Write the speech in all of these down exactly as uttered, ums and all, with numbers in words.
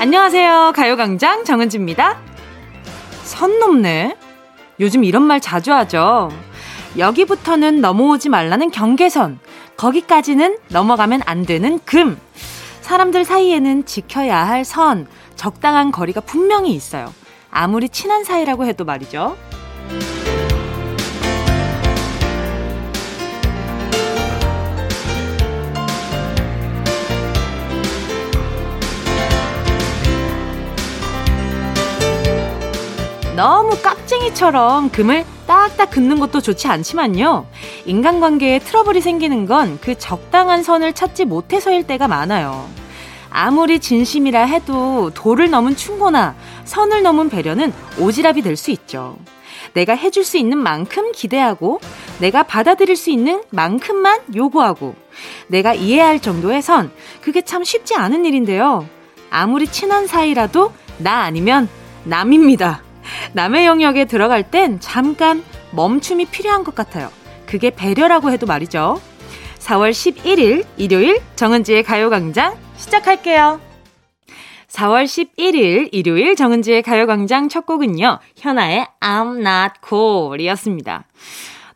안녕하세요. 가요광장 정은지입니다. 선 넘네. 요즘 이런 말 자주 하죠. 여기부터는 넘어오지 말라는 경계선, 거기까지는 넘어가면 안 되는 금. 사람들 사이에는 지켜야 할 선, 적당한 거리가 분명히 있어요. 아무리 친한 사이라고 해도 말이죠. 너무 깍쟁이처럼 금을 딱딱 긋는 것도 좋지 않지만요. 인간관계에 트러블이 생기는 건 그 적당한 선을 찾지 못해서일 때가 많아요. 아무리 진심이라 해도 도를 넘은 충고나 선을 넘은 배려는 오지랖이 될 수 있죠. 내가 해줄 수 있는 만큼 기대하고, 내가 받아들일 수 있는 만큼만 요구하고, 내가 이해할 정도의 선, 그게 참 쉽지 않은 일인데요. 아무리 친한 사이라도 나 아니면 남입니다. 남의 영역에 들어갈 땐 잠깐 멈춤이 필요한 것 같아요. 그게 배려라고 해도 말이죠. 사월 십일일 일요일 정은지의 가요광장 시작할게요. 사월 십일일 일요일 정은지의 가요광장 첫 곡은요, 현아의 I'm not cool 이었습니다.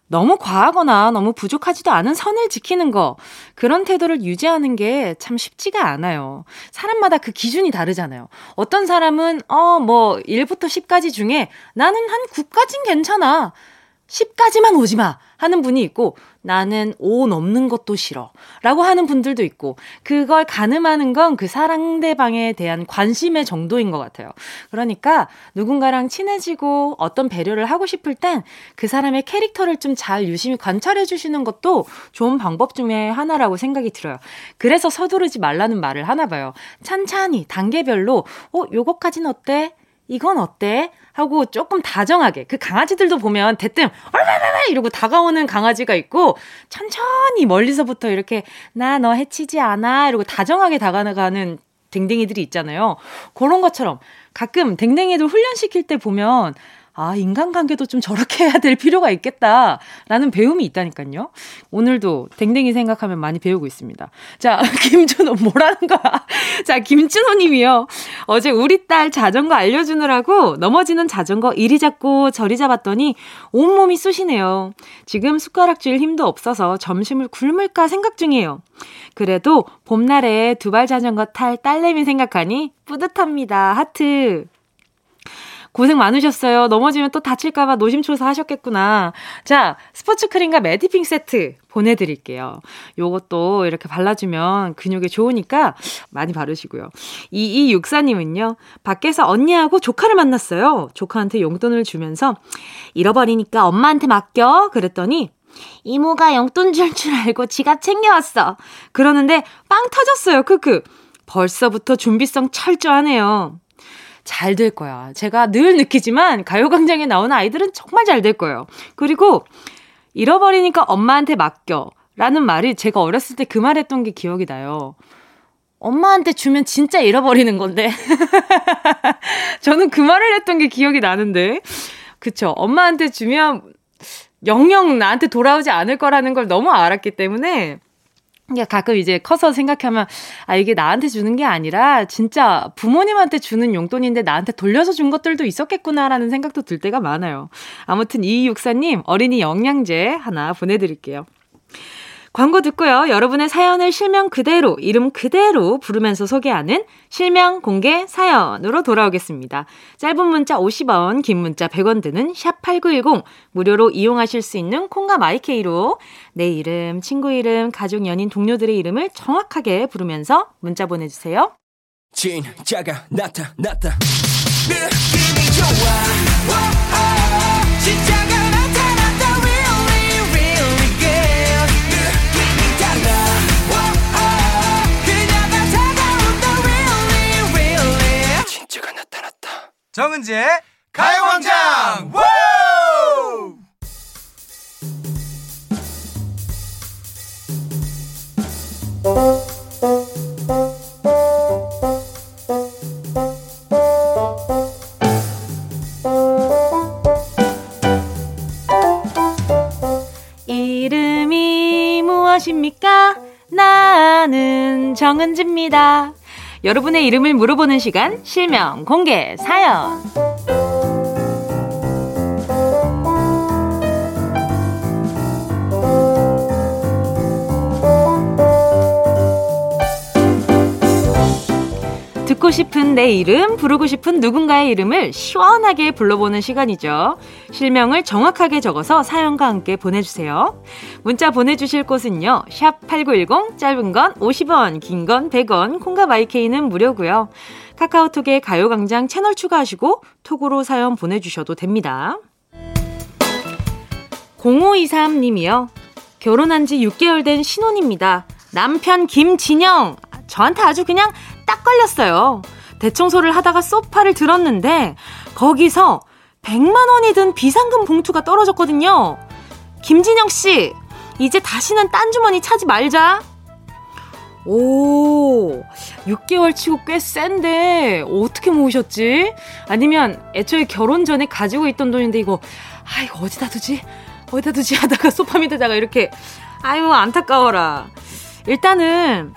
너무 과하거나 너무 부족하지도 않은 선을 지키는 거, 그런 태도를 유지하는 게 참 쉽지가 않아요. 사람마다 그 기준이 다르잖아요. 어떤 사람은 어 뭐 일부터 십까지 중에 나는 한 구까진 괜찮아, 십까지만 오지 마 하는 분이 있고, 나는 오 넘는 것도 싫어 라고 하는 분들도 있고, 그걸 가늠하는 건 그 상대방에 대한 관심의 정도인 것 같아요. 그러니까 누군가랑 친해지고 어떤 배려를 하고 싶을 땐 그 사람의 캐릭터를 좀 잘 유심히 관찰해 주시는 것도 좋은 방법 중에 하나라고 생각이 들어요. 그래서 서두르지 말라는 말을 하나 봐요. 찬찬히 단계별로 어 요거까진 어때? 이건 어때? 하고 조금 다정하게. 그 강아지들도 보면 대뜸 얼마나 이러고 다가오는 강아지가 있고, 천천히 멀리서부터 이렇게 나 너 해치지 않아 이러고 다정하게 다가가는 댕댕이들이 있잖아요. 그런 것처럼 가끔 댕댕이도 훈련시킬 때 보면 아, 인간관계도 좀 저렇게 해야 될 필요가 있겠다라는 배움이 있다니까요. 오늘도 댕댕이 생각하면 많이 배우고 있습니다. 자, 김준호 뭐라는 거야? 자, 김준호 님이요. 어제 우리 딸 자전거 알려주느라고 넘어지는 자전거 이리 잡고 저리 잡았더니 온몸이 쑤시네요. 지금 숟가락질 힘도 없어서 점심을 굶을까 생각 중이에요. 그래도 봄날에 두발 자전거 탈 딸내미 생각하니 뿌듯합니다. 하트. 고생 많으셨어요. 넘어지면 또 다칠까봐 노심초사 하셨겠구나. 자, 스포츠 크림과 메디핑 세트 보내드릴게요. 요것도 이렇게 발라주면 근육에 좋으니까 많이 바르시고요. 이이육사님은요. 밖에서 언니하고 조카를 만났어요. 조카한테 용돈을 주면서 잃어버리니까 엄마한테 맡겨 그랬더니 이모가 용돈 줄 줄 알고 지갑 챙겨왔어. 그러는데 빵 터졌어요. 크크. 벌써부터 준비성 철저하네요. 잘 될 거야. 제가 늘 느끼지만 가요광장에 나오는 아이들은 정말 잘 될 거예요. 그리고 잃어버리니까 엄마한테 맡겨 라는 말이, 제가 어렸을 때 그 말 했던 게 기억이 나요. 엄마한테 주면 진짜 잃어버리는 건데. 저는 그 말을 했던 게 기억이 나는데. 그쵸. 엄마한테 주면 영영 나한테 돌아오지 않을 거라는 걸 너무 알았기 때문에 가끔 이제 커서 생각하면 아, 이게 나한테 주는 게 아니라 진짜 부모님한테 주는 용돈인데 나한테 돌려서 준 것들도 있었겠구나라는 생각도 들 때가 많아요. 아무튼 이육사님 어린이 영양제 하나 보내드릴게요. 광고 듣고요. 여러분의 사연을 실명 그대로, 이름 그대로 부르면서 소개하는 실명 공개 사연으로 돌아오겠습니다. 짧은 문자 오십 원, 긴 문자 백 원 드는 샵 팔구일공, 무료로 이용하실 수 있는 콩과 마이케이로 내 이름, 친구 이름, 가족, 연인, 동료들의 이름을 정확하게 부르면서 문자 보내주세요. 진짜가 나타났다. 느낌이 좋아. 오오, 진짜가 나타났다. 정은지의 가요광장. 이름이 무엇입니까? 나는 정은지입니다. 여러분의 이름을 물어보는 시간, 실명 공개 사연. 듣고 싶은 내 이름, 부르고 싶은 누군가의 이름을 시원하게 불러보는 시간이죠. 실명을 정확하게 적어서 사연과 함께 보내주세요. 문자 보내주실 곳은요. 샵 팔구일공, 짧은 건 오십 원, 긴 건 백 원, 콩과 마이케이는 무료고요. 카카오톡에 가요광장 채널 추가하시고 톡으로 사연 보내주셔도 됩니다. 공오이삼 님이요. 결혼한 지 육 개월 된 신혼입니다. 남편 김진영. 저한테 아주 그냥 딱 걸렸어요. 대청소를 하다가 소파를 들었는데 거기서 백만 원이 든 비상금 봉투가 떨어졌거든요. 김진영씨, 이제 다시는 딴 주머니 차지 말자. 오, 육 개월 치고 꽤 센데 어떻게 모으셨지? 아니면 애초에 결혼 전에 가지고 있던 돈인데 이거 아 이거 어디다 두지? 어디다 두지? 하다가 소파 밑에다가 이렇게 아유 안타까워라. 일단은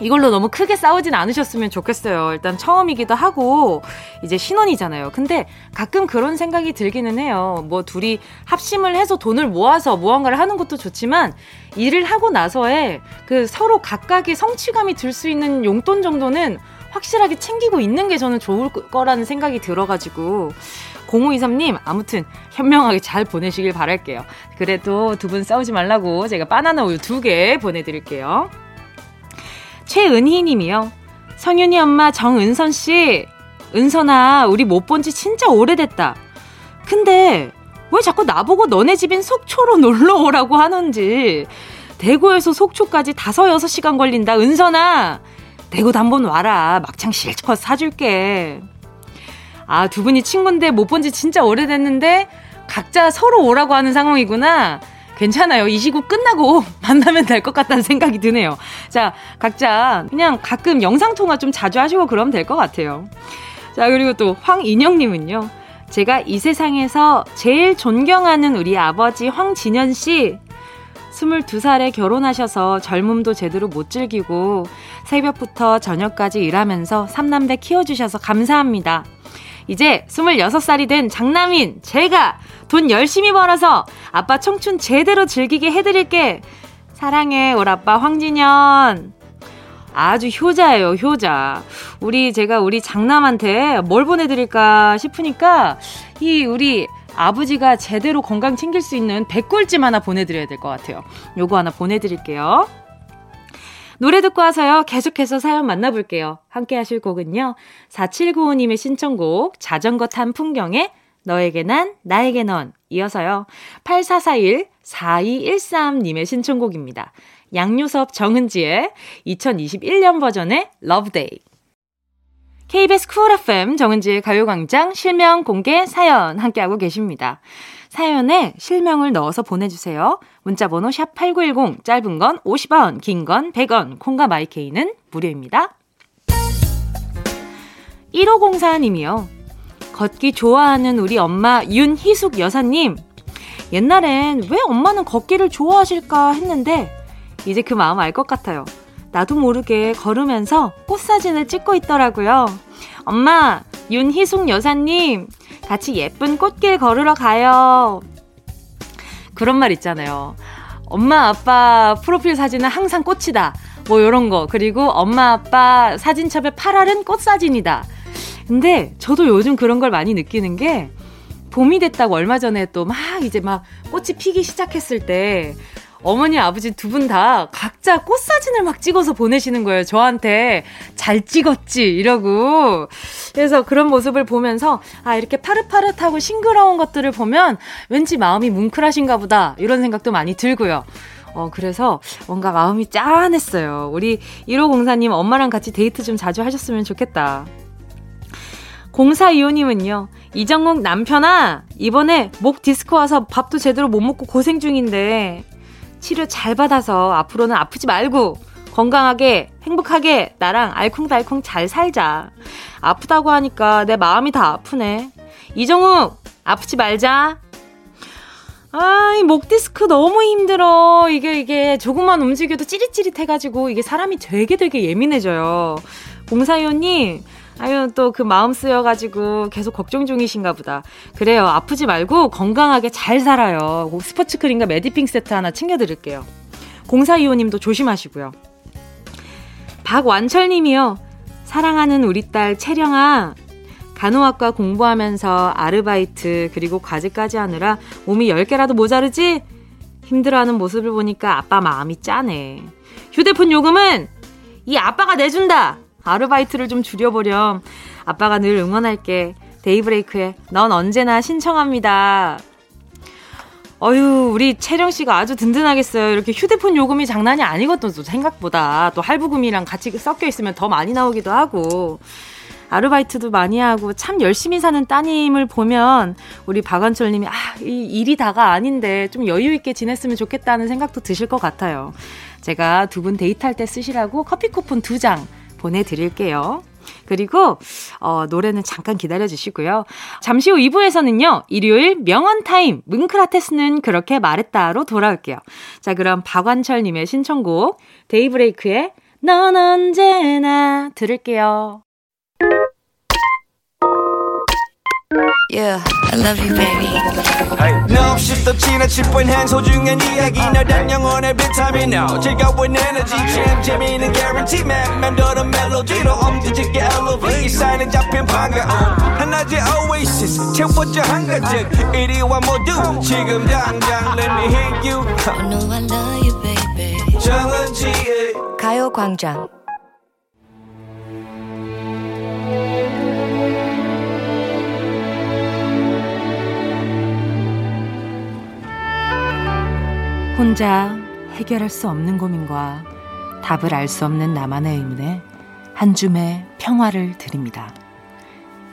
이걸로 너무 크게 싸우진 않으셨으면 좋겠어요. 일단 처음이기도 하고 이제 신혼이잖아요. 근데 가끔 그런 생각이 들기는 해요. 뭐 둘이 합심을 해서 돈을 모아서 무언가를 하는 것도 좋지만 일을 하고 나서의 그 서로 각각의 성취감이 들 수 있는 용돈 정도는 확실하게 챙기고 있는 게 저는 좋을 거라는 생각이 들어가지고 공오이삼 님 아무튼 현명하게 잘 보내시길 바랄게요. 그래도 두 분 싸우지 말라고 제가 바나나 우유 두 개 보내드릴게요. 최은희 님이요. 성윤이 엄마 정은선 씨. 은선아, 우리 못 본 지 진짜 오래됐다. 근데 왜 자꾸 나보고 너네 집인 속초로 놀러 오라고 하는지. 대구에서 속초까지 다섯, 여섯 시간 걸린다. 은선아, 대구도 한번 와라. 막창 실컷 사줄게. 아, 두 분이 친구인데 못 본 지 진짜 오래됐는데 각자 서로 오라고 하는 상황이구나. 괜찮아요. 이 시국 끝나고 만나면 될 것 같다는 생각이 드네요. 자, 각자 그냥 가끔 영상통화 좀 자주 하시고 그러면 될 것 같아요. 자, 그리고 또 황인영님은요. 제가 이 세상에서 제일 존경하는 우리 아버지 황진현 씨. 스물두 살에 결혼하셔서 젊음도 제대로 못 즐기고 새벽부터 저녁까지 일하면서 삼남매 키워주셔서 감사합니다. 이제 스물여섯 살이 된 장남인 제가 돈 열심히 벌어서 아빠 청춘 제대로 즐기게 해드릴게. 사랑해 우리 아빠 황진현. 아주 효자예요, 효자. 우리 제가 우리 장남한테 뭘 보내드릴까 싶으니까 이 우리 아버지가 제대로 건강 챙길 수 있는 백꿀찜 하나 보내드려야 될 것 같아요. 요거 하나 보내드릴게요. 노래 듣고 와서요. 계속해서 사연 만나볼게요. 함께 하실 곡은요. 사칠구오 님의 신청곡 자전거 탄 풍경에 너에게 난 나에게 넌 이어서요. 팔사사일 사이일삼 님의 신청곡입니다. 양요섭 정은지의 이천이십일 년 버전의 러브데이. 케이비에스 쿨 에프엠 정은지의 가요광장 실명 공개 사연 함께하고 계십니다. 사연에 실명을 넣어서 보내주세요. 문자번호 샵 팔구일공, 짧은 건 오십 원, 긴 건 백 원, 콩과 마이케이는 무료입니다. 일오공사 님이요. 걷기 좋아하는 우리 엄마 윤희숙 여사님. 옛날엔 왜 엄마는 걷기를 좋아하실까 했는데 이제 그 마음 알 것 같아요. 나도 모르게 걸으면서 꽃사진을 찍고 있더라고요. 엄마, 윤희숙 여사님, 같이 예쁜 꽃길 걸으러 가요. 그런 말 있잖아요. 엄마, 아빠 프로필 사진은 항상 꽃이다. 뭐 이런 거. 그리고 엄마, 아빠 사진첩의 팔알은 꽃사진이다. 근데 저도 요즘 그런 걸 많이 느끼는 게 봄이 됐다고 얼마 전에 또 막 이제 막 꽃이 피기 시작했을 때 어머니, 아버지 두 분 다 각자 꽃사진을 막 찍어서 보내시는 거예요. 저한테 잘 찍었지 이러고. 그래서 그런 모습을 보면서 아 이렇게 파릇파릇하고 싱그러운 것들을 보면 왠지 마음이 뭉클하신가 보다 이런 생각도 많이 들고요. 어 그래서 뭔가 마음이 짠했어요. 우리 일오공사 님 엄마랑 같이 데이트 좀 자주 하셨으면 좋겠다. 공사이오 님은요. 이정욱 남편아, 이번에 목 디스크 와서 밥도 제대로 못 먹고 고생 중인데 치료 잘 받아서 앞으로는 아프지 말고 건강하게 행복하게 나랑 알콩달콩 잘 살자. 아프다고 하니까 내 마음이 다 아프네. 이정욱, 아프지 말자. 아, 이 목 디스크 너무 힘들어. 이게 이게 조금만 움직여도 찌릿찌릿해가지고 이게 사람이 되게 되게 예민해져요. 공사위원님, 아유, 또 그 마음 쓰여가지고 계속 걱정 중이신가 보다. 그래요. 아프지 말고 건강하게 잘 살아요. 스포츠 크림과 메디핑 세트 하나 챙겨드릴게요. 공사이호님도 조심하시고요. 박완철님이요. 사랑하는 우리 딸 채령아, 간호학과 공부하면서 아르바이트 그리고 과제까지 하느라 몸이 열 개라도 모자르지? 힘들어하는 모습을 보니까 아빠 마음이 짠해. 휴대폰 요금은 이 아빠가 내준다. 아르바이트를 좀 줄여보렴. 아빠가 늘 응원할게. 데이브레이크에 넌 언제나 신청합니다. 어휴, 우리 채령씨가 아주 든든하겠어요. 이렇게 휴대폰 요금이 장난이 아니거든요. 생각보다 또 할부금이랑 같이 섞여있으면 더 많이 나오기도 하고, 아르바이트도 많이 하고 참 열심히 사는 따님을 보면 우리 박완철님이 아, 이 일이 다가 아닌데 좀 여유있게 지냈으면 좋겠다는 생각도 드실 것 같아요. 제가 두 분 데이트할 때 쓰시라고 커피 쿠폰 두 장 보내드릴게요. 그리고 어, 노래는 잠깐 기다려주시고요. 잠시 후 이 부에서는요. 일요일 명언타임, 뭉크라테스는 그렇게 말했다로 돌아올게요. 자, 그럼 박완철님의 신청곡 데이브레이크의 넌 언제나 들을게요. Yeah, I love you, baby. No, she's the china chip when hands hold you and the eggy. Now, that young on every time you know. Check out with energy, champ, Jimmy, and guarantee, man. Man, do the melody, the home, did you get elevated? Sign it up in Panga. 하나의 oasis, check what your hunger did. 이리와 모두, 지금 당장, let me hit you. I know I love you, baby. 정은지의 가요광장. 혼자 해결할 수 없는 고민과 답을 알 수 없는 나만의 의문에 한 줌의 평화를 드립니다.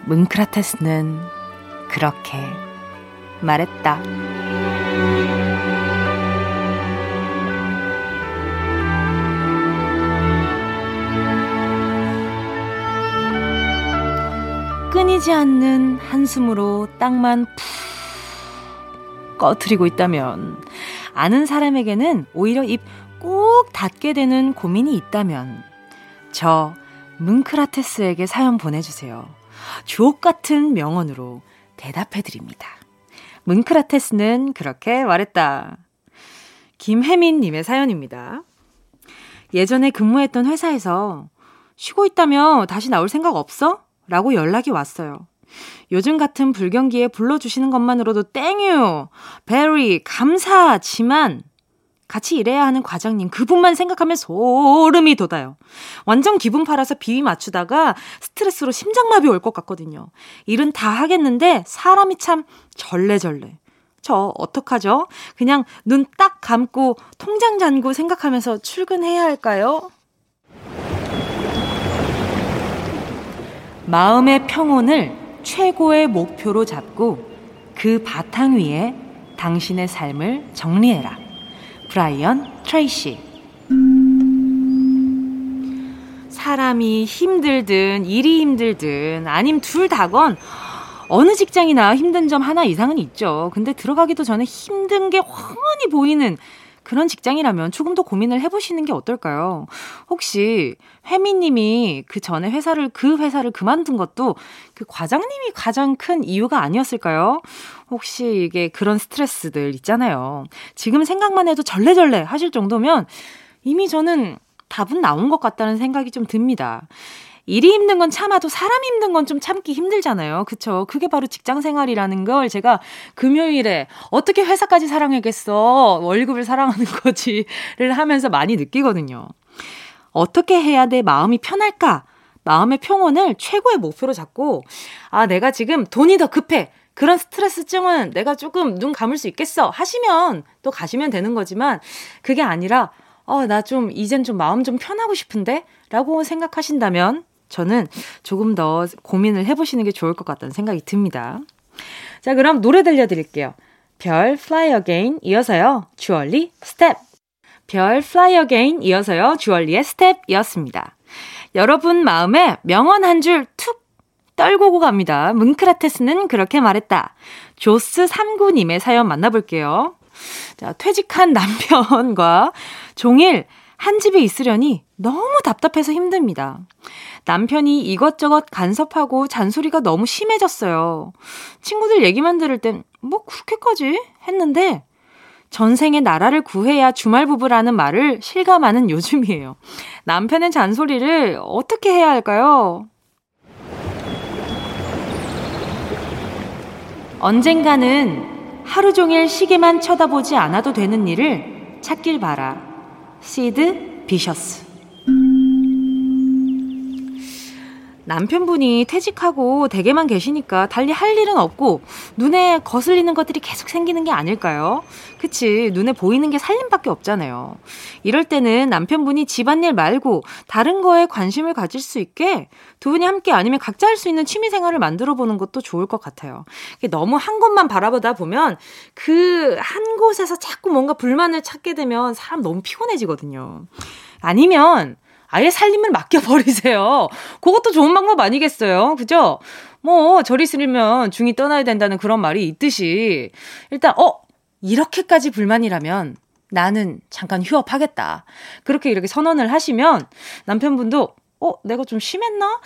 뭉크라테스는 그렇게 말했다. 끊이지 않는 한숨으로 땅만 푹 꺼트리고 있다면, 아는 사람에게는 오히려 입 꼭 닫게 되는 고민이 있다면, 저 뭉크라테스에게 사연 보내주세요. 주옥 같은 명언으로 대답해드립니다. 뭉크라테스는 그렇게 말했다. 김혜민님의 사연입니다. 예전에 근무했던 회사에서 쉬고 있다며 다시 나올 생각 없어? 라고 연락이 왔어요. 요즘 같은 불경기에 불러주시는 것만으로도 땡유, 베리, 감사하지만 같이 일해야 하는 과장님 그분만 생각하면 소름이 돋아요. 완전 기분 팔아서 비위 맞추다가 스트레스로 심장마비 올 것 같거든요. 일은 다 하겠는데 사람이 참 절레절레. 저 어떡하죠? 그냥 눈 딱 감고 통장 잔고 생각하면서 출근해야 할까요? 마음의 평온을 최고의 목표로 잡고 그 바탕 위에 당신의 삶을 정리해라. 브라이언 트레이시. 사람이 힘들든 일이 힘들든 아님 둘 다건 어느 직장이나 힘든 점 하나 이상은 있죠. 근데 들어가기도 전에 힘든 게 훤히 보이는 그런 직장이라면 조금 더 고민을 해보시는 게 어떨까요? 혹시 회미님이 그 전에 회사를 그 회사를 그만둔 것도 그 과장님이 가장 큰 이유가 아니었을까요? 혹시 이게 그런 스트레스들 있잖아요. 지금 생각만 해도 절레절레 하실 정도면 이미 저는 답은 나온 것 같다는 생각이 좀 듭니다. 일이 힘든 건 참아도 사람 힘든 건 좀 참기 힘들잖아요. 그쵸? 그게 바로 직장 생활이라는 걸 제가 금요일에 어떻게 회사까지 사랑하겠어, 월급을 사랑하는 거지를 하면서 많이 느끼거든요. 어떻게 해야 내 마음이 편할까? 마음의 평온을 최고의 목표로 잡고, 아, 내가 지금 돈이 더 급해, 그런 스트레스증은 내가 조금 눈 감을 수 있겠어 하시면 또 가시면 되는 거지만, 그게 아니라 어, 나 좀 이젠 좀 마음 좀 편하고 싶은데? 라고 생각하신다면 저는 조금 더 고민을 해보시는 게 좋을 것 같다는 생각이 듭니다. 자, 그럼 노래 들려드릴게요. 별 Fly Again 이어서요, 주얼리 스텝. 별 Fly Again 이어서요, 주얼리의 스텝이었습니다. 여러분 마음에 명언 한 줄 툭 떨구고 갑니다. 뭉크라테스는 그렇게 말했다. 조스 삼구님의 사연 만나볼게요. 자, 퇴직한 남편과 종일 한 집에 있으려니 너무 답답해서 힘듭니다. 남편이 이것저것 간섭하고 잔소리가 너무 심해졌어요. 친구들 얘기만 들을 땐 뭐 그렇게까지 했는데 전생의 나라를 구해야 주말부부라는 말을 실감하는 요즘이에요. 남편의 잔소리를 어떻게 해야 할까요? 언젠가는 하루 종일 시계만 쳐다보지 않아도 되는 일을 찾길 바라. 시드 비셔스. 남편분이 퇴직하고 댁에만 계시니까 달리 할 일은 없고 눈에 거슬리는 것들이 계속 생기는 게 아닐까요? 그치, 눈에 보이는 게 살림밖에 없잖아요. 이럴 때는 남편분이 집안일 말고 다른 거에 관심을 가질 수 있게 두 분이 함께 아니면 각자 할 수 있는 취미생활을 만들어보는 것도 좋을 것 같아요. 너무 한 곳만 바라보다 보면 그 한 곳에서 자꾸 뭔가 불만을 찾게 되면 사람 너무 피곤해지거든요. 아니면 아예 살림을 맡겨버리세요. 그것도 좋은 방법 아니겠어요? 그죠? 뭐 저리 쓰리면 중이 떠나야 된다는 그런 말이 있듯이 일단 어? 이렇게까지 불만이라면 나는 잠깐 휴업하겠다. 그렇게 이렇게 선언을 하시면 남편분도 어? 내가 좀 심했나?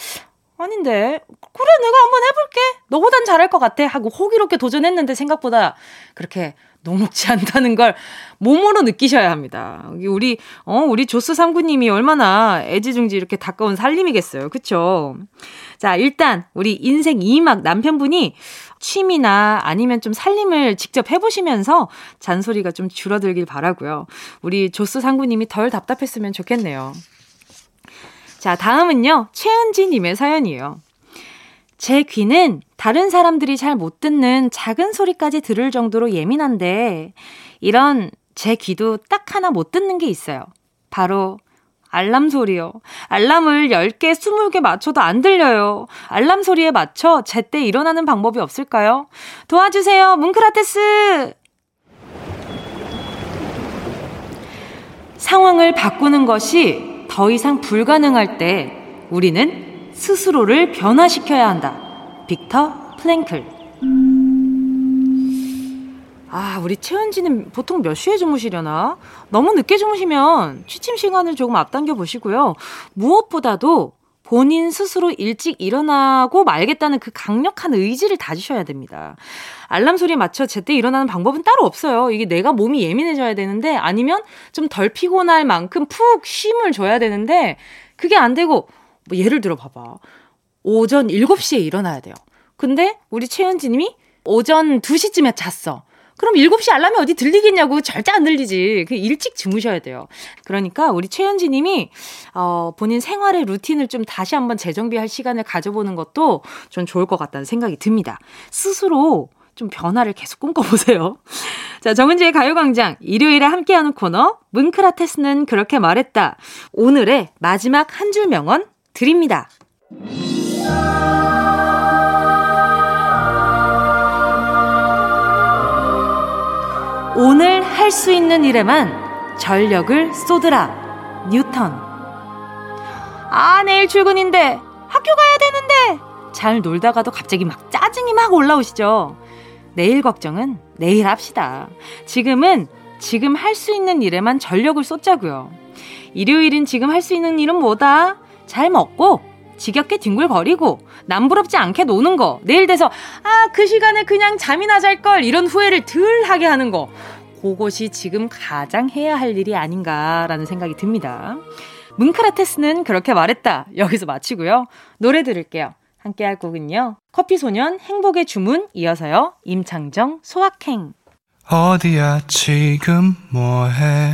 아닌데. 그래, 내가 한번 해볼게. 너보단 잘할 것 같아. 하고 호기롭게 도전했는데 생각보다 그렇게 녹록지 않다는 걸 몸으로 느끼셔야 합니다. 우리 어 우리 조스 삼구님이 얼마나 애지중지 이렇게 다까운 살림이겠어요. 그렇죠? 자, 일단 우리 인생 이막 남편분이 취미나 아니면 좀 살림을 직접 해보시면서 잔소리가 좀 줄어들길 바라고요. 우리 조스 삼구님이 덜 답답했으면 좋겠네요. 자, 다음은요. 최은지님의 사연이에요. 제 귀는 다른 사람들이 잘 못 듣는 작은 소리까지 들을 정도로 예민한데 이런 제 귀도 딱 하나 못 듣는 게 있어요. 바로 알람 소리요. 알람을 열 개, 스무 개 맞춰도 안 들려요. 알람 소리에 맞춰 제때 일어나는 방법이 없을까요? 도와주세요. 뭉크라테스! 상황을 바꾸는 것이 더 이상 불가능할 때 우리는 스스로를 변화시켜야 한다. 빅터 플랭클. 아, 우리 최은지는 보통 몇 시에 주무시려나? 너무 늦게 주무시면 취침 시간을 조금 앞당겨 보시고요. 무엇보다도 본인 스스로 일찍 일어나고 말겠다는 그 강력한 의지를 다지셔야 됩니다. 알람 소리에 맞춰 제때 일어나는 방법은 따로 없어요. 이게 내가 몸이 예민해져야 되는데 아니면 좀 덜 피곤할 만큼 푹 쉼을 줘야 되는데 그게 안 되고 뭐 예를 들어 봐봐. 오전 일곱 시에 일어나야 돼요. 근데 우리 최은지 님이 오전 두 시쯤에 잤어. 그럼 일곱 시 알람이 어디 들리겠냐고. 절대 안 들리지. 그 일찍 주무셔야 돼요. 그러니까 우리 최은지 님이 어, 본인 생활의 루틴을 좀 다시 한번 재정비할 시간을 가져보는 것도 전 좋을 것 같다는 생각이 듭니다. 스스로 좀 변화를 계속 꿈꿔보세요. 자, 정은지의 가요광장 일요일에 함께하는 코너 뭉크라테스는 그렇게 말했다. 오늘의 마지막 한 줄 명언 드립니다. 오늘 할 수 있는 일에만 전력을 쏟으라. 뉴턴. 아, 내일 출근인데 학교 가야 되는데 잘 놀다가도 갑자기 막 짜증이 막 올라오시죠. 내일 걱정은 내일 합시다. 지금은 지금 할 수 있는 일에만 전력을 쏟자고요. 일요일인 지금 할 수 있는 일은 뭐다? 잘 먹고 지겹게 뒹굴거리고 남부럽지 않게 노는 거. 내일 돼서 아, 그 시간에 그냥 잠이나 잘걸 이런 후회를 덜 하게 하는 거. 그것이 지금 가장 해야 할 일이 아닌가라는 생각이 듭니다. 뭉크라테스는 그렇게 말했다. 여기서 마치고요. 노래 들을게요. 함께 할 곡은요. 커피소년 행복의 주문 이어서요. 임창정 소확행. 어디야 지금 뭐해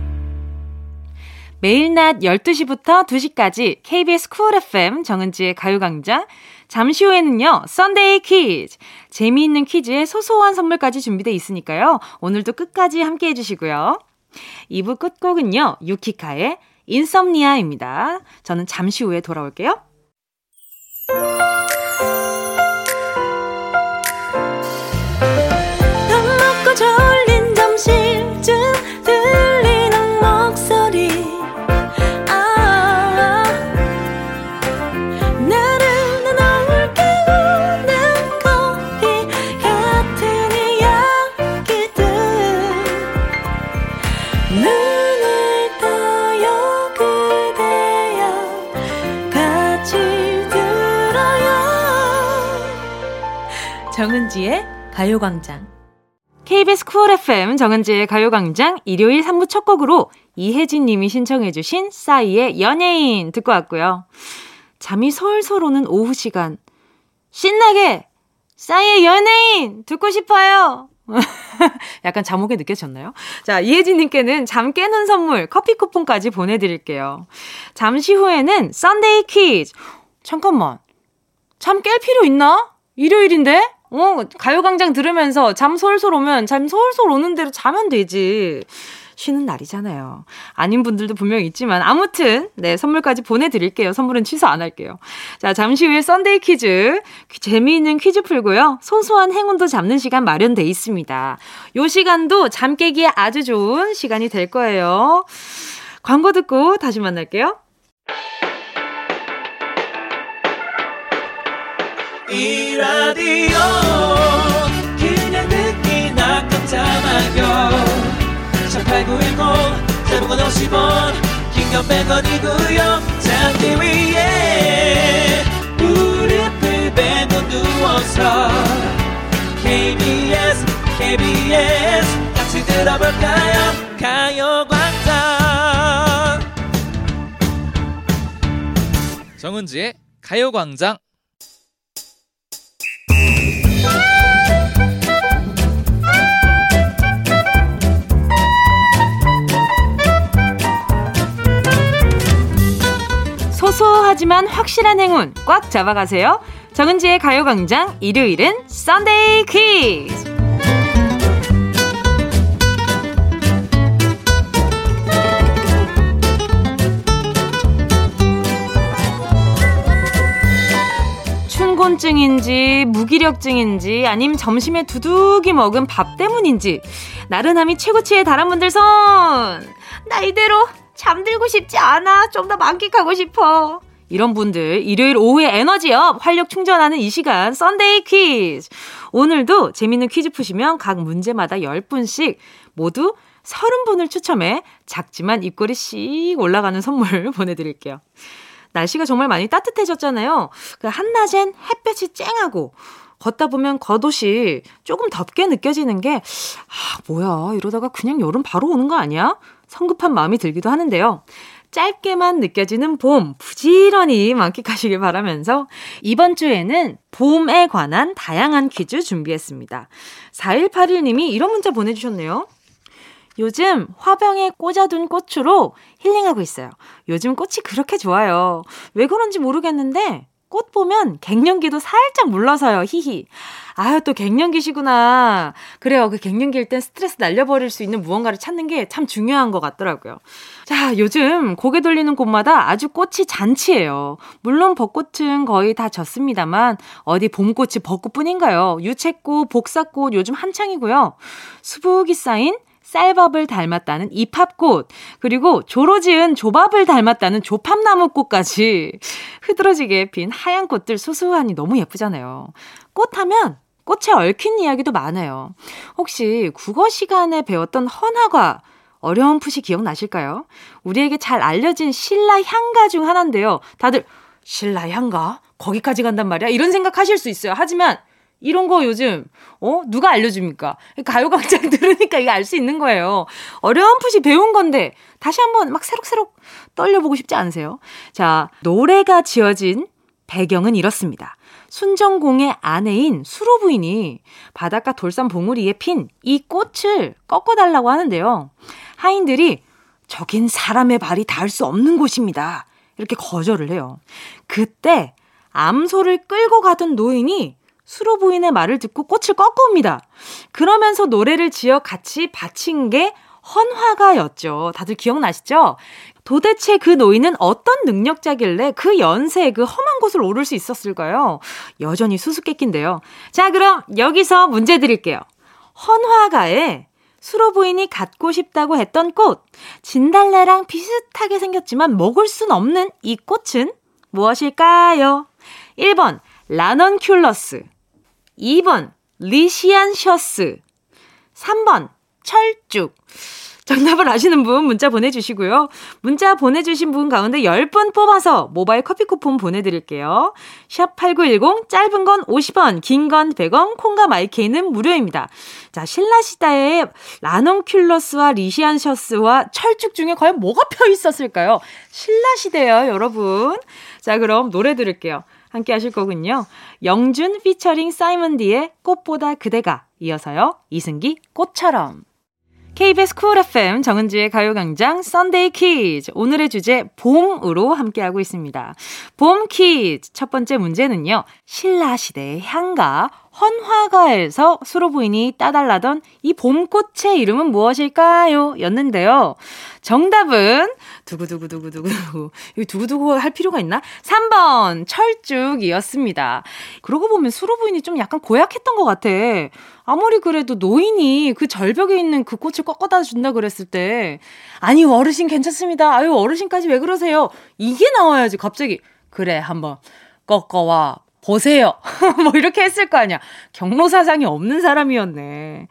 매일 낮 열두 시부터 두 시까지 케이비에스 쿨 에프엠 정은지의 가요광장. 잠시 후에는요. 썬데이 퀴즈. 재미있는 퀴즈에 소소한 선물까지 준비되어 있으니까요. 오늘도 끝까지 함께해 주시고요. 이 부 끝곡은요. 유키카의 인썸니아입니다. 저는 잠시 후에 돌아올게요. 밥 먹고 졸린 점심쯤 들리는 목소리, 아, 나른한 너울 깨우는 거리 같은 이야기들, 눈을 떠요 그대여 같이 들어요. 정은지의 가요광장. 케이비에스 쿨 에프엠 정은지의 가요광장 일요일 삼 부 첫 곡으로 이혜진님이 신청해 주신 싸이의 연예인 듣고 왔고요. 잠이 솔솔 오는 오후 시간, 신나게 싸이의 연예인 듣고 싶어요. 약간 잠오게 느껴졌나요? 자, 이혜진님께는 잠 깨는 선물 커피 쿠폰까지 보내드릴게요. 잠시 후에는 썬데이 퀴즈. 잠깐만, 잠 깰 필요 있나? 일요일인데? 어, 가요광장 들으면서 잠 솔솔 오면 잠 솔솔 오는 대로 자면 되지. 쉬는 날이잖아요. 아닌 분들도 분명히 있지만, 아무튼 네, 선물까지 보내드릴게요. 선물은 취소 안 할게요. 자, 잠시 후에 썬데이 퀴즈, 재미있는 퀴즈 풀고요. 소소한 행운도 잡는 시간 마련돼 있습니다. 요 시간도 잠 깨기에 아주 좋은 시간이 될 거예요. 광고 듣고 다시 만날게요. 이 라디오 그냥 듣기나 깜짝마요. 일팔구일공 대목원 오십 원 긴건 백 원이고요. 잠기 위에 무릎을 베고 누워서 케이비에스 케이비에스 같이 들어볼까요. 가요광장, 정은지의 가요광장. 소소하지만 확실한 행운 꽉 잡아가세요. 정은지의 가요광장 일요일은 썬데이 퀴즈. 춘곤증인지 무기력증인지 아님 점심에 두둑이 먹은 밥 때문인지 나른함이 최고치에 달한 분들 손! 나 이대로 잠들고 싶지 않아. 좀 더 만끽하고 싶어. 이런 분들 일요일 오후에 에너지업 활력 충전하는 이 시간 썬데이 퀴즈. 오늘도 재미있는 퀴즈 푸시면 각 문제마다 열 분씩 모두 서른 분을 추첨해 작지만 입꼬리 씩 올라가는 선물 보내드릴게요. 날씨가 정말 많이 따뜻해졌잖아요. 한낮엔 햇볕이 쨍하고 걷다 보면 겉옷이 조금 덥게 느껴지는 게, 아, 뭐야, 이러다가 그냥 여름 바로 오는 거 아니야? 성급한 마음이 들기도 하는데요. 짧게만 느껴지는 봄 부지런히 만끽하시길 바라면서 이번 주에는 봄에 관한 다양한 퀴즈 준비했습니다. 사일팔일 님이 이런 문자 보내주셨네요. 요즘 화병에 꽂아둔 꽃으로 힐링하고 있어요. 요즘 꽃이 그렇게 좋아요. 왜 그런지 모르겠는데 꽃 보면 갱년기도 살짝 물러서요. 히히. 아유, 또 갱년기시구나. 그래요. 그 갱년기일 땐 스트레스 날려버릴 수 있는 무언가를 찾는 게 참 중요한 것 같더라고요. 자, 요즘 고개 돌리는 곳마다 아주 꽃이 잔치예요. 물론 벚꽃은 거의 다 졌습니다만 어디 봄꽃이 벚꽃뿐인가요? 유채꽃, 복사꽃 요즘 한창이고요. 수북이 쌓인 쌀밥을 닮았다는 이팝꽃, 그리고 조로 지은 조밥을 닮았다는 조팝나무꽃까지 흐드러지게 핀 하얀 꽃들 수수하니 너무 예쁘잖아요. 꽃하면 꽃에 얽힌 이야기도 많아요. 혹시 국어 시간에 배웠던 헌화과 어려운 풋이 기억나실까요? 우리에게 잘 알려진 신라 향가 중 하나인데요. 다들 신라 향가? 거기까지 간단 말이야? 이런 생각하실 수 있어요. 하지만 이런 거 요즘 어 누가 알려줍니까? 가요광장 들으니까 이거 알 수 있는 거예요. 어렴풋이 배운 건데 다시 한번 막 새록새록 떨려보고 싶지 않으세요? 자, 노래가 지어진 배경은 이렇습니다. 순정공의 아내인 수로 부인이 바닷가 돌산 봉우리에 핀 이 꽃을 꺾어달라고 하는데요. 하인들이 저긴 사람의 발이 닿을 수 없는 곳입니다. 이렇게 거절을 해요. 그때 암소를 끌고 가던 노인이 수로 부인의 말을 듣고 꽃을 꺾어옵니다. 그러면서 노래를 지어 같이 바친 게 헌화가였죠. 다들 기억나시죠? 도대체 그 노인은 어떤 능력자길래 그 연세에 그 험한 곳을 오를 수 있었을까요? 여전히 수수께끼인데요. 자, 그럼 여기서 문제 드릴게요. 헌화가에 수로 부인이 갖고 싶다고 했던 꽃, 진달래랑 비슷하게 생겼지만 먹을 순 없는 이 꽃은 무엇일까요? 일 번 라넌큘러스, 이 번 리시안셔스, 삼 번 철쭉. 정답을 아시는 분 문자 보내주시고요. 문자 보내주신 분 가운데 열 분 뽑아서 모바일 커피 쿠폰 보내드릴게요. 샵 팔구일공, 짧은 건 오십 원, 긴 건 백 원, 콩과 마이케이는 무료입니다. 자, 신라시대의 라논큘러스와 리시안셔스와 철쭉 중에 과연 뭐가 펴있었을까요? 신라시대요, 여러분. 자, 그럼 노래 들을게요. 함께 하실 거군요. 영준 피처링 사이먼디의 꽃보다 그대가, 이어서요, 이승기 꽃처럼. 케이비에스 쿨 에프엠 정은지의 가요광장 썬데이 퀴즈, 오늘의 주제 봄으로 함께하고 있습니다. 봄 퀴즈 첫 번째 문제는요, 신라시대의 향가 헌화가에서 수로부인이 따달라던 이 봄꽃의 이름은 무엇일까요? 였는데요. 정답은 두구두구두구두구, 이거 두구두구 할 필요가 있나? 삼 번 철쭉이었습니다. 그러고 보면 수로부인이 좀 약간 고약했던 것 같아. 아무리 그래도 노인이 그 절벽에 있는 그 꽃을 꺾어다 준다 그랬을 때, 아니 어르신 괜찮습니다, 아유 어르신까지 왜 그러세요, 이게 나와야지. 갑자기 그래 한번 꺾어와 보세요 뭐 이렇게 했을 거 아니야. 경로사상이 없는 사람이었네.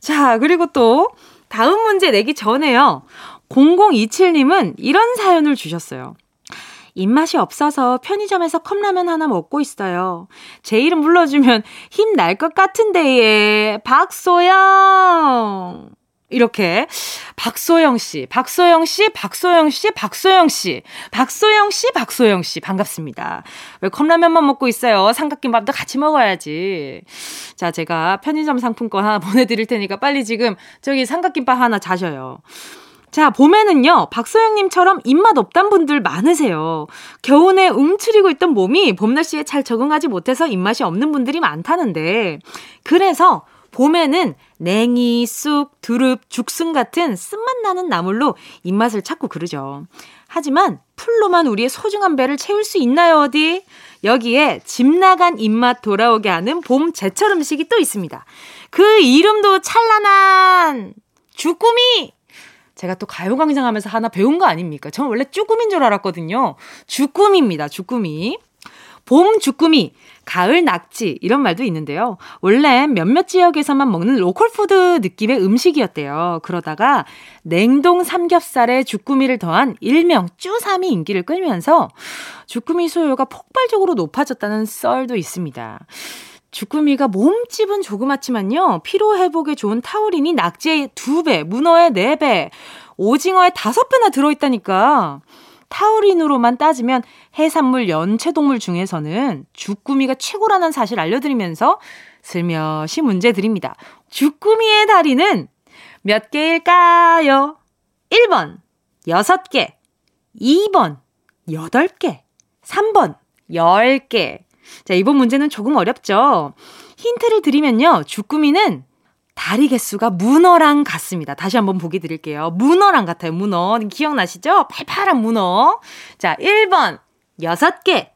자, 그리고 또 다음 문제 내기 전에요, 공공이칠님은 이런 사연을 주셨어요. 입맛이 없어서 편의점에서 컵라면 하나 먹고 있어요. 제 이름 불러주면 힘날 것 같은데에 박소영. 이렇게 박소영 씨, 박소영 씨, 박소영 씨, 박소영 씨, 박소영 씨, 박소영 씨 반갑습니다. 왜 컵라면만 먹고 있어요? 삼각김밥도 같이 먹어야지. 자, 제가 편의점 상품권 하나 보내드릴 테니까 빨리 지금 저기 삼각김밥 하나 자셔요. 자, 봄에는요, 박소영님처럼 입맛 없단 분들 많으세요. 겨우내 움츠리고 있던 몸이 봄날씨에 잘 적응하지 못해서 입맛이 없는 분들이 많다는데, 그래서 봄에는 냉이, 쑥, 두릅, 죽순 같은 쓴맛 나는 나물로 입맛을 찾고 그러죠. 하지만 풀로만 우리의 소중한 배를 채울 수 있나요, 어디? 여기에 집 나간 입맛 돌아오게 하는 봄 제철 음식이 또 있습니다. 그 이름도 찬란한 주꾸미! 제가 또 가요광장 하면서 하나 배운 거 아닙니까? 저는 원래 쭈꾸미인 줄 알았거든요. 주꾸미입니다, 주꾸미. 봄 주꾸미, 가을 낙지, 이런 말도 있는데요. 원래 몇몇 지역에서만 먹는 로컬푸드 느낌의 음식이었대요. 그러다가 냉동 삼겹살에 주꾸미를 더한 일명 쭈삼이 인기를 끌면서 주꾸미 수요가 폭발적으로 높아졌다는 썰도 있습니다. 주꾸미가 몸집은 조그맣지만요, 피로회복에 좋은 타우린이 낙지의 두 배, 문어의 네 배, 오징어의 다섯 배나 들어있다니까. 타우린으로만 따지면 해산물 연체동물 중에서는 주꾸미가 최고라는 사실 알려드리면서 슬며시 문제 드립니다. 주꾸미의 다리는 몇 개일까요? 일 번 여섯 개, 이 번 여덟 개, 삼 번 열 개. 자, 이번 문제는 조금 어렵죠. 힌트를 드리면요, 주꾸미는 다리 개수가 문어랑 같습니다. 다시 한번 보기 드릴게요. 문어랑 같아요, 문어. 기억나시죠? 팔팔한 문어. 자, 일 번 여섯 개,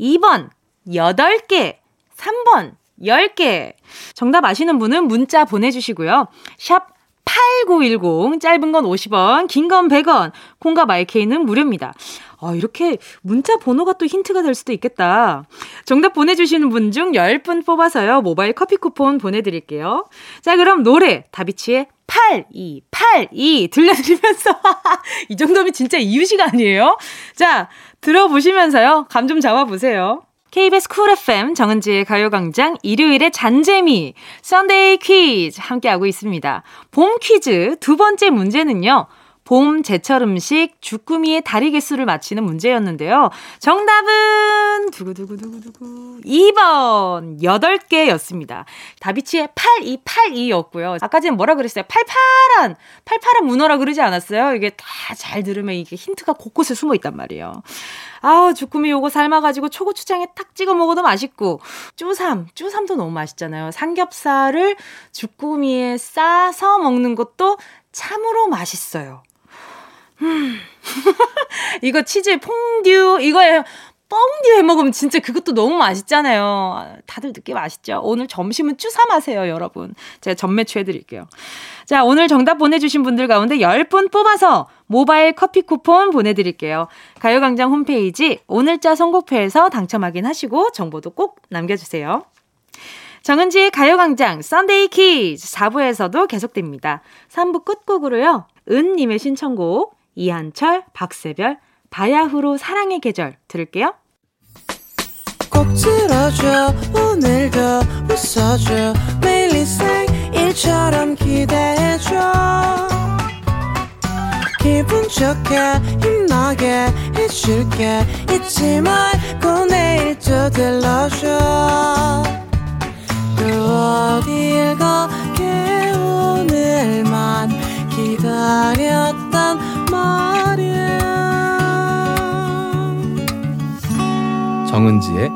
이 번 여덟 개, 삼 번 열 개. 정답 아시는 분은 문자 보내주시고요. 샵 팔구일공, 짧은 건 오십 원, 긴 건 백 원, 콩과 마이케이는 무료입니다. 아, 이렇게 문자 번호가 또 힌트가 될 수도 있겠다. 정답 보내주시는 분 중 열 분 뽑아서요, 모바일 커피 쿠폰 보내드릴게요. 자, 그럼 노래 다비치의 팔이팔이 들려드리면서 이 정도면 진짜 이유식 아니에요? 자, 들어보시면서요, 감 좀 잡아보세요. 케이비에스 쿨 에프엠 정은지의 가요광장, 일요일의 잔재미 썬데이 퀴즈 함께하고 있습니다. 봄 퀴즈 두 번째 문제는요, 봄 제철 음식 주꾸미의 다리 개수를 맞히는 문제였는데요. 정답은 두구두구두구두구 이 번 여덟 개였습니다. 다비치의 팔이팔이였고요. 아까 전에 뭐라 그랬어요? 팔팔한, 팔팔한 문어라 그러지 않았어요? 이게 다 잘 들으면 이게 힌트가 곳곳에 숨어 있단 말이에요. 아, 주꾸미 요거 삶아가지고 초고추장에 탁 찍어 먹어도 맛있고, 쭈삼, 쭈삼도 너무 맛있잖아요. 삼겹살을 주꾸미에 싸서 먹는 것도 참으로 맛있어요. 음. 이거 치즈 퐁듀 이거에 뽕듀 해먹으면 진짜 그것도 너무 맛있잖아요. 다들 느낌 아시죠? 오늘 점심은 쭈삼 하세요, 여러분. 제가 전매추 해드릴게요. 자, 오늘 정답 보내주신 분들 가운데 십 분 뽑아서 모바일 커피 쿠폰 보내드릴게요. 가요광장 홈페이지 오늘자 선곡표에서 당첨 확인하시고 정보도 꼭 남겨주세요. 정은지의 가요광장 썬데이 키즈 사 부에서도 계속됩니다. 삼 부 끝곡으로요. 은님의 신청곡 이한철, 박세별, 바야흐로 사랑의 계절 들을게요. 꼭 들어줘. 오늘도 웃어줘. 매일 일상일처럼 기대해줘. 기분 좋게 힘나게 해줄게. 잊지 말고 내일 또 들러줘. 또 어딜 가게 오늘만 기다렸단 말이야. 정은지의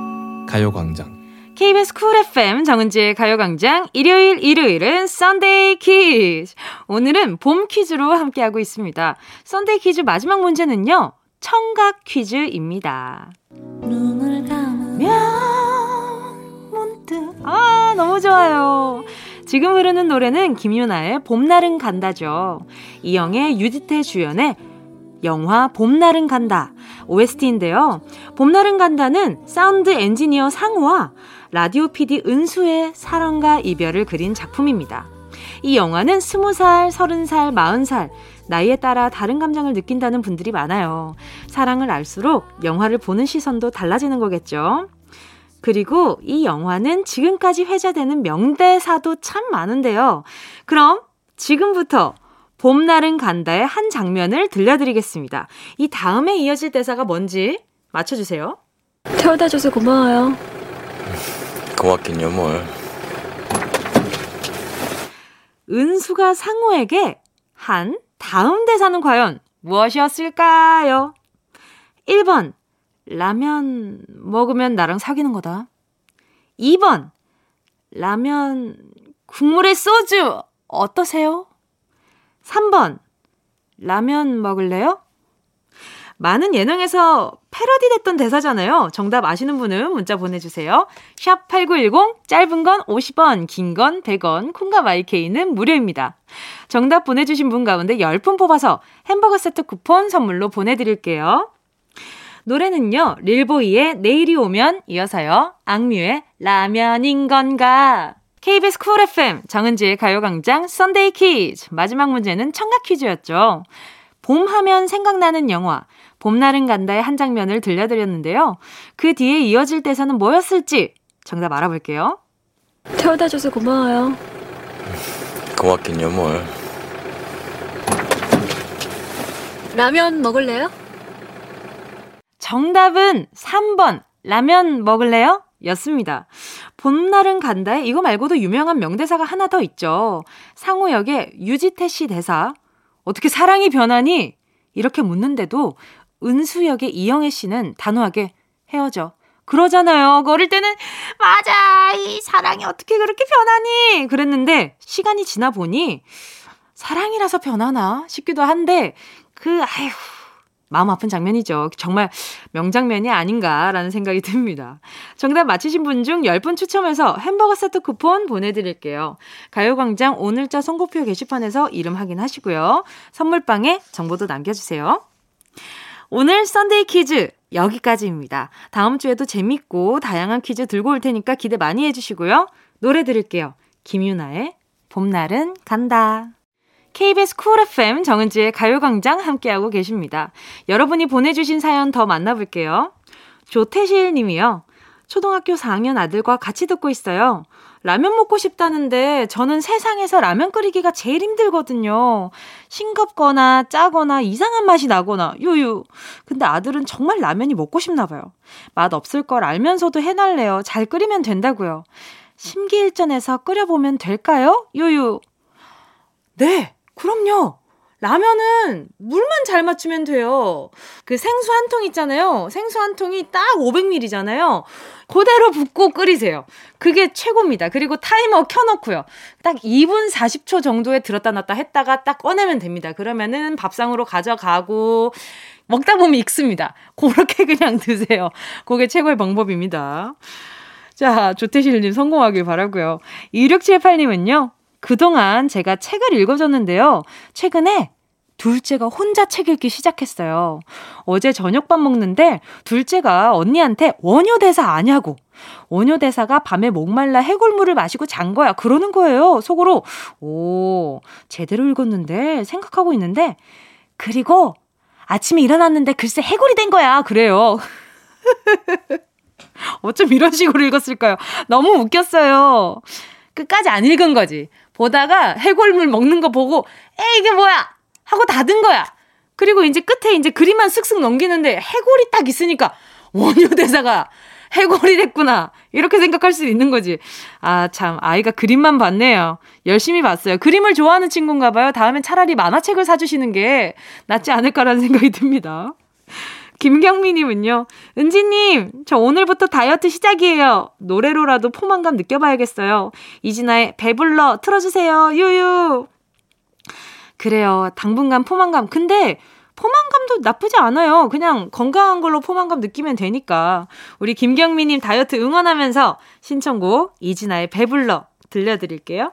가요광장 케이비에스 쿨 에프엠 정은지의 가요광장 일요일 일요일은 썬데이 퀴즈 오늘은 봄 퀴즈로 함께하고 있습니다. 썬데이 퀴즈 마지막 문제는요. 청각 퀴즈입니다. 눈을 감으면 문득 아 너무 좋아요. 지금 흐르는 노래는 김유나의 봄날은 간다죠. 이영애 유지태 주연의 영화 봄날은 간다 오에스티인데요. 봄날은 간다는 사운드 엔지니어 상우와 라디오 피디 은수의 사랑과 이별을 그린 작품입니다. 이 영화는 스무 살, 서른 살, 마흔 살 나이에 따라 다른 감정을 느낀다는 분들이 많아요. 사랑을 알수록 영화를 보는 시선도 달라지는 거겠죠. 그리고 이 영화는 지금까지 회자되는 명대사도 참 많은데요. 그럼 지금부터 봄날은 간다의 한 장면을 들려드리겠습니다. 이 다음에 이어질 대사가 뭔지 맞춰주세요. 태워다줘서 고마워요. 고맙긴요 뭘. 은수가 상호에게 한 다음 대사는 과연 무엇이었을까요? 일 번 라면 먹으면 나랑 사귀는 거다. 이 번 라면 국물에 소주 어떠세요? 삼 번 라면 먹을래요? 많은 예능에서 패러디됐던 대사잖아요. 정답 아시는 분은 문자 보내주세요. 샵 팔구일공 짧은 건 오십 원 긴 건 백 원 콩과 마이케이는 무료입니다. 정답 보내주신 분 가운데 십 분 뽑아서 햄버거 세트 쿠폰 선물로 보내드릴게요. 노래는요. 릴보이의 내일이 오면 이어서요. 악뮤의 라면인 건가. 케이비에스 쿨 에프엠 정은지의 가요광장 썬데이 퀴즈 마지막 문제는 청각 퀴즈였죠. 봄하면 생각나는 영화 봄날은 간다의 한 장면을 들려드렸는데요. 그 뒤에 이어질 대사는 뭐였을지 정답 알아볼게요. 태워다줘서 고마워요. 고맙긴요 뭘. 라면 먹을래요? 정답은 삼 번 라면 먹을래요? 였습니다. 봄날은 간다에 이거 말고도 유명한 명대사가 하나 더 있죠. 상호 역의 유지태 씨 대사 어떻게 사랑이 변하니? 이렇게 묻는데도 은수 역의 이영애 씨는 단호하게 헤어져. 그러잖아요. 어릴 때는 맞아. 이 사랑이 어떻게 그렇게 변하니? 그랬는데 시간이 지나 보니 사랑이라서 변하나 싶기도 한데 그 아휴 마음 아픈 장면이죠. 정말 명장면이 아닌가라는 생각이 듭니다. 정답 맞히신 분 중 십 분 추첨해서 햄버거 세트 쿠폰 보내드릴게요. 가요광장 오늘자 선곡표 게시판에서 이름 확인하시고요. 선물방에 정보도 남겨주세요. 오늘 썬데이 퀴즈 여기까지입니다. 다음 주에도 재밌고 다양한 퀴즈 들고 올 테니까 기대 많이 해주시고요. 노래 들을게요. 김유나의 봄날은 간다. 케이비에스 쿨 에프엠 정은지의 가요광장 함께하고 계십니다. 여러분이 보내주신 사연 더 만나볼게요. 조태실 님이요. 초등학교 사 학년 아들과 같이 듣고 있어요. 라면 먹고 싶다는데 저는 세상에서 라면 끓이기가 제일 힘들거든요. 싱겁거나 짜거나 이상한 맛이 나거나 유유. 근데 아들은 정말 라면이 먹고 싶나 봐요. 맛 없을 걸 알면서도 해달래요. 잘 끓이면 된다고요. 심기일전에서 끓여보면 될까요? 유유. 네. 그럼요. 라면은 물만 잘 맞추면 돼요. 그 생수 한 통 있잖아요. 생수 한 통이 딱 오백 밀리리터잖아요. 그대로 붓고 끓이세요. 그게 최고입니다. 그리고 타이머 켜놓고요. 딱 이 분 사십 초 정도에 들었다 놨다 했다가 딱 꺼내면 됩니다. 그러면은 밥상으로 가져가고 먹다 보면 익습니다. 그렇게 그냥 드세요. 그게 최고의 방법입니다. 자, 조태실님 성공하길 바라고요. 이육칠팔님은요. 그동안 제가 책을 읽어줬는데요. 최근에 둘째가 혼자 책 읽기 시작했어요. 어제 저녁밥 먹는데 둘째가 언니한테 원효대사 아냐고. 원효대사가 밤에 목말라 해골물을 마시고 잔 거야. 그러는 거예요. 속으로 오, 제대로 읽었는데 생각하고 있는데 그리고 아침에 일어났는데 글쎄 해골이 된 거야. 그래요. 어쩜 이런 식으로 읽었을까요? 너무 웃겼어요. 끝까지 안 읽은 거지. 보다가 해골물 먹는 거 보고 에이 이게 뭐야 하고 닫은 거야. 그리고 이제 끝에 이제 그림만 슥슥 넘기는데 해골이 딱 있으니까 원효대사가 해골이 됐구나 이렇게 생각할 수 있는 거지. 아, 참 아이가 그림만 봤네요. 열심히 봤어요. 그림을 좋아하는 친구인가 봐요. 다음엔 차라리 만화책을 사주시는 게 낫지 않을까라는 생각이 듭니다. 김경미님은요. 은지님, 저 오늘부터 다이어트 시작이에요. 노래로라도 포만감 느껴봐야겠어요. 이진아의 배불러 틀어주세요. 유유. 그래요. 당분간 포만감. 근데 포만감도 나쁘지 않아요. 그냥 건강한 걸로 포만감 느끼면 되니까. 우리 김경미님 다이어트 응원하면서 신청곡 이진아의 배불러 들려드릴게요.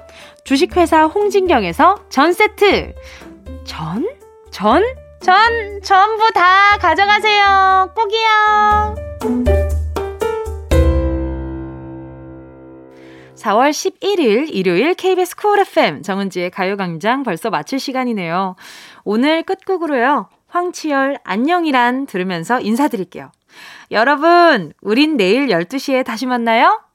주식회사 홍진경에서 전세트 전? 전? 전! 전부 다 가져가세요. 꼭이요. 사월 십일일 일요일 케이비에스 쿨 에프엠 정은지의 가요광장 벌써 마칠 시간이네요. 오늘 끝곡으로요. 황치열 안녕이란 들으면서 인사드릴게요. 여러분, 우린 내일 열두 시에 다시 만나요.